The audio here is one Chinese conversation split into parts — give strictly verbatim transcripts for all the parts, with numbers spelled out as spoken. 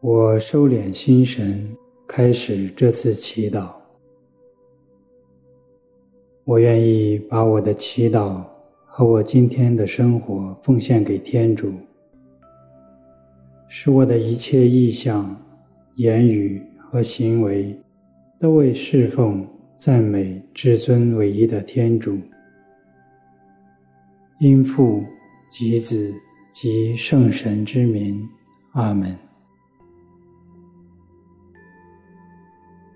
我收敛心神，开始这次祈祷。我愿意把我的祈祷和我今天的生活奉献给天主，使我的一切意向、言语和行为都为侍奉、赞美至尊唯一的天主。因父及子及圣神之名，阿们。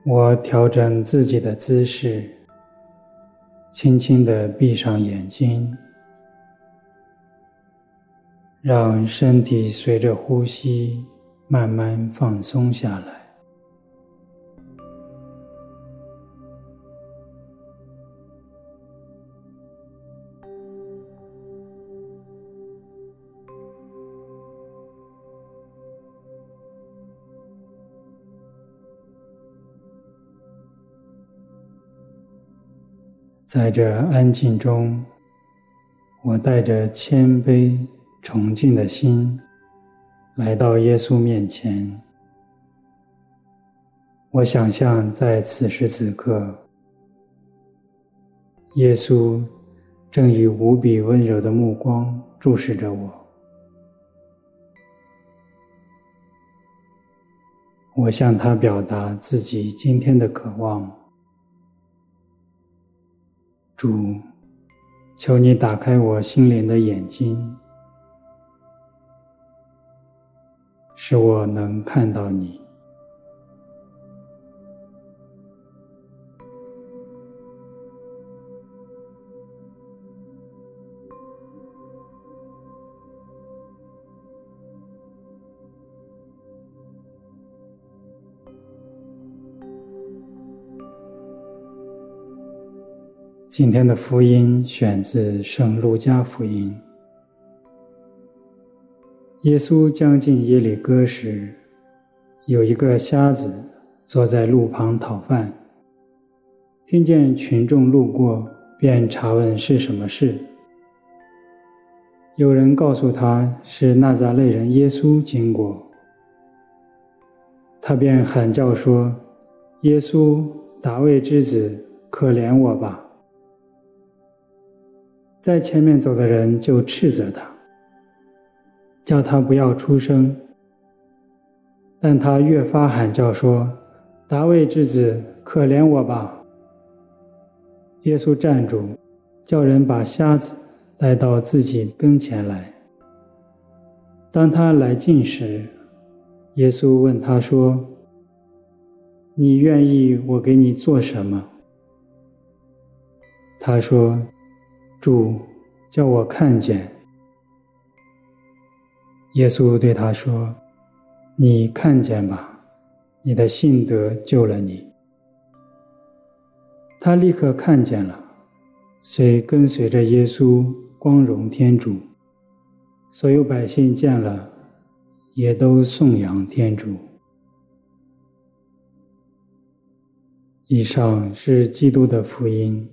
我调整自己的姿势，轻轻地闭上眼睛，让身体随着呼吸慢慢放松下来。在这安静中，我带着谦卑崇敬的心来到耶稣面前。我想象在此时此刻，耶稣正以无比温柔的目光注视着我。我向他表达自己今天的渴望。主，求你打开我心灵的眼睛，使我能看到你。今天的福音选自圣路加福音。耶稣将近耶里哥时，有一个瞎子坐在路旁讨饭，听见群众路过，便查问是什么事。有人告诉他是纳匝肋人耶稣经过，他便喊叫说：“耶稣，达味之子，可怜我吧！”在前面走的人就斥责他，叫他不要出声，但他越发喊叫说：“达味之子，可怜我吧！”耶稣站住，叫人把瞎子带到自己跟前来。当他来近时，耶稣问他说：“你愿意我给你做什么？”他说：“主，叫我看见。”耶稣对他说：“你看见吧，你的信德救了你。”他立刻看见了，遂跟随着耶稣光荣天主。所有百姓见了，也都颂扬天主。以上是基督的福音。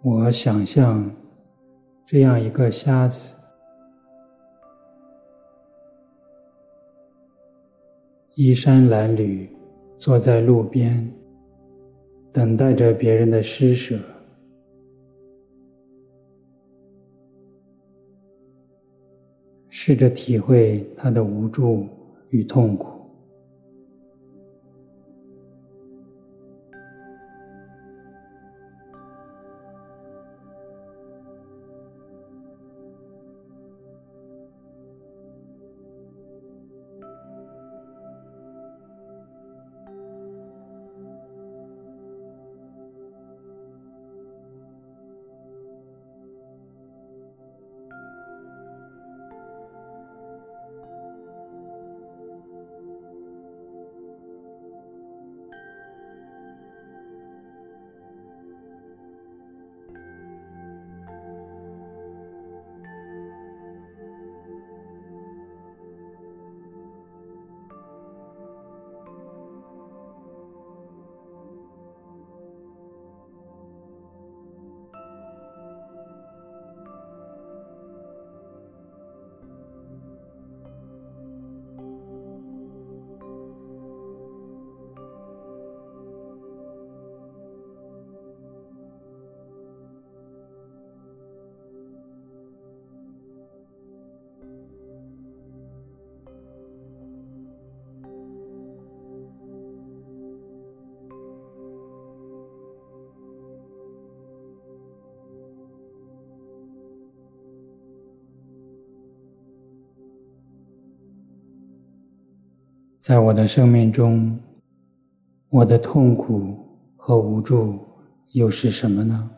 我想象这样一个瞎子，衣衫褴褛，坐在路边，等待着别人的施舍。试着体会他的无助与痛苦。在我的生命中，我的痛苦和无助又是什么呢？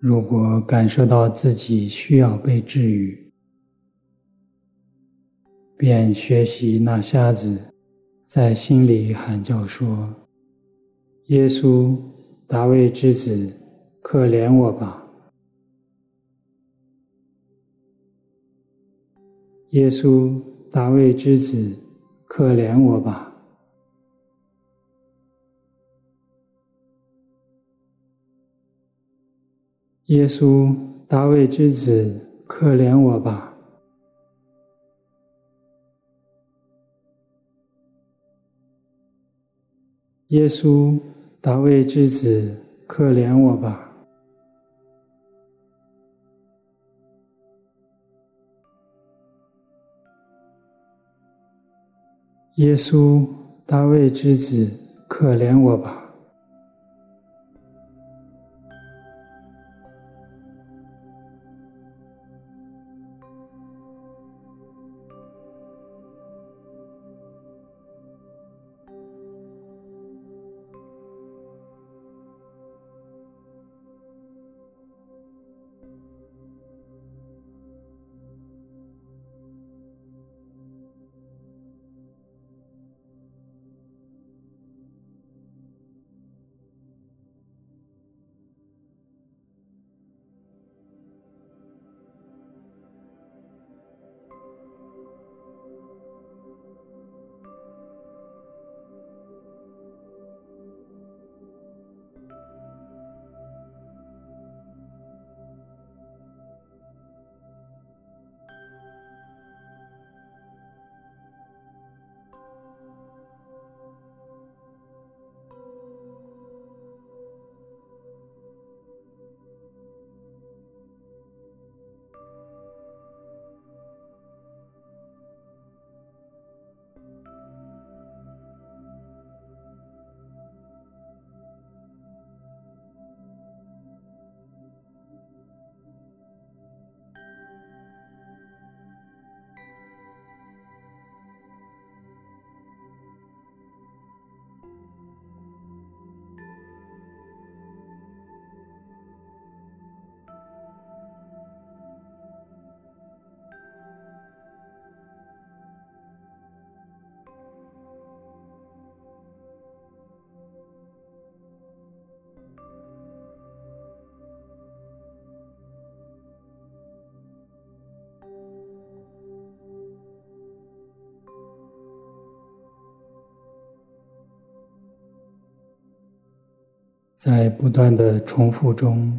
如果感受到自己需要被治愈，便学习那瞎子在心里喊叫说：“耶稣，达味之子，可怜我吧！”耶稣，达味之子，可怜我吧！耶稣，达味之子，可怜我吧！耶稣，达味之子，可怜我吧！耶稣，达味之子，可怜我吧！在不断的重复中，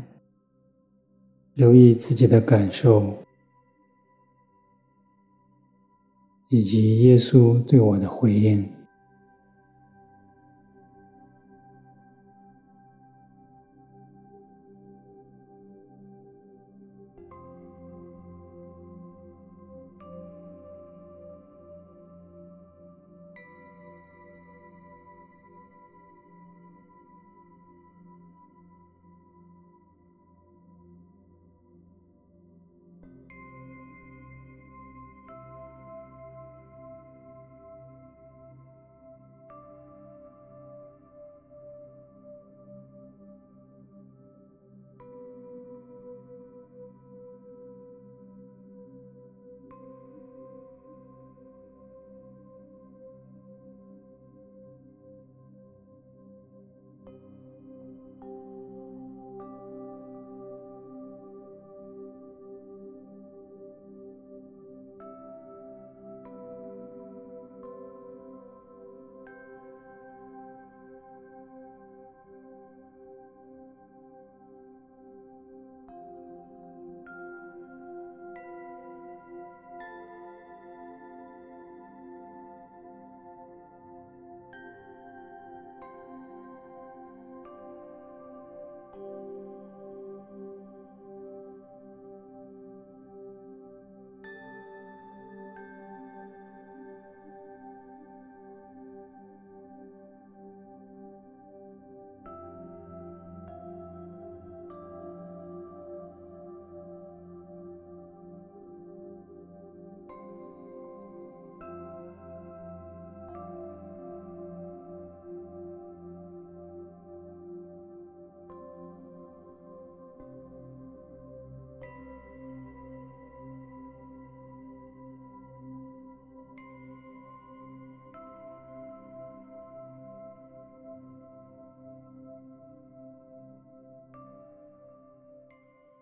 留意自己的感受，以及耶稣对我的回应。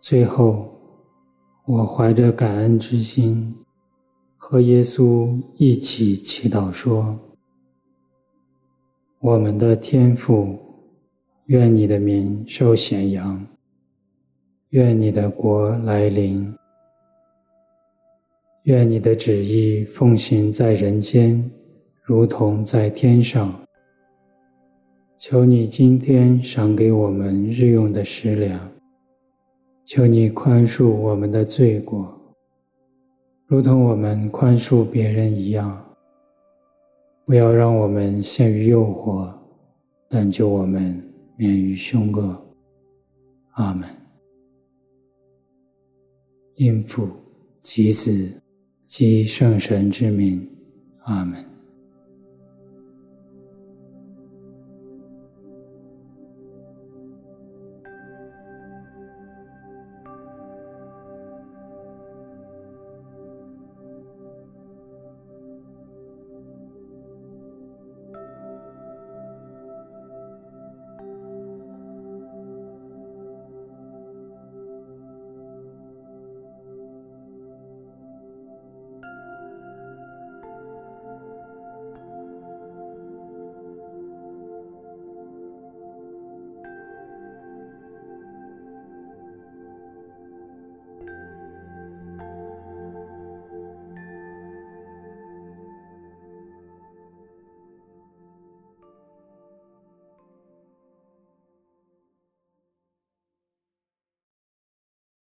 最后，我怀着感恩之心，和耶稣一起祈祷说：我们的天父，愿你的名受显扬，愿你的国来临，愿你的旨意奉行在人间，如同在天上。求你今天赏给我们日用的食粮，求你宽恕我们的罪过，如同我们宽恕别人一样，不要让我们陷于诱惑，但救我们免于凶恶。阿们。因父及子及圣神之名。阿们。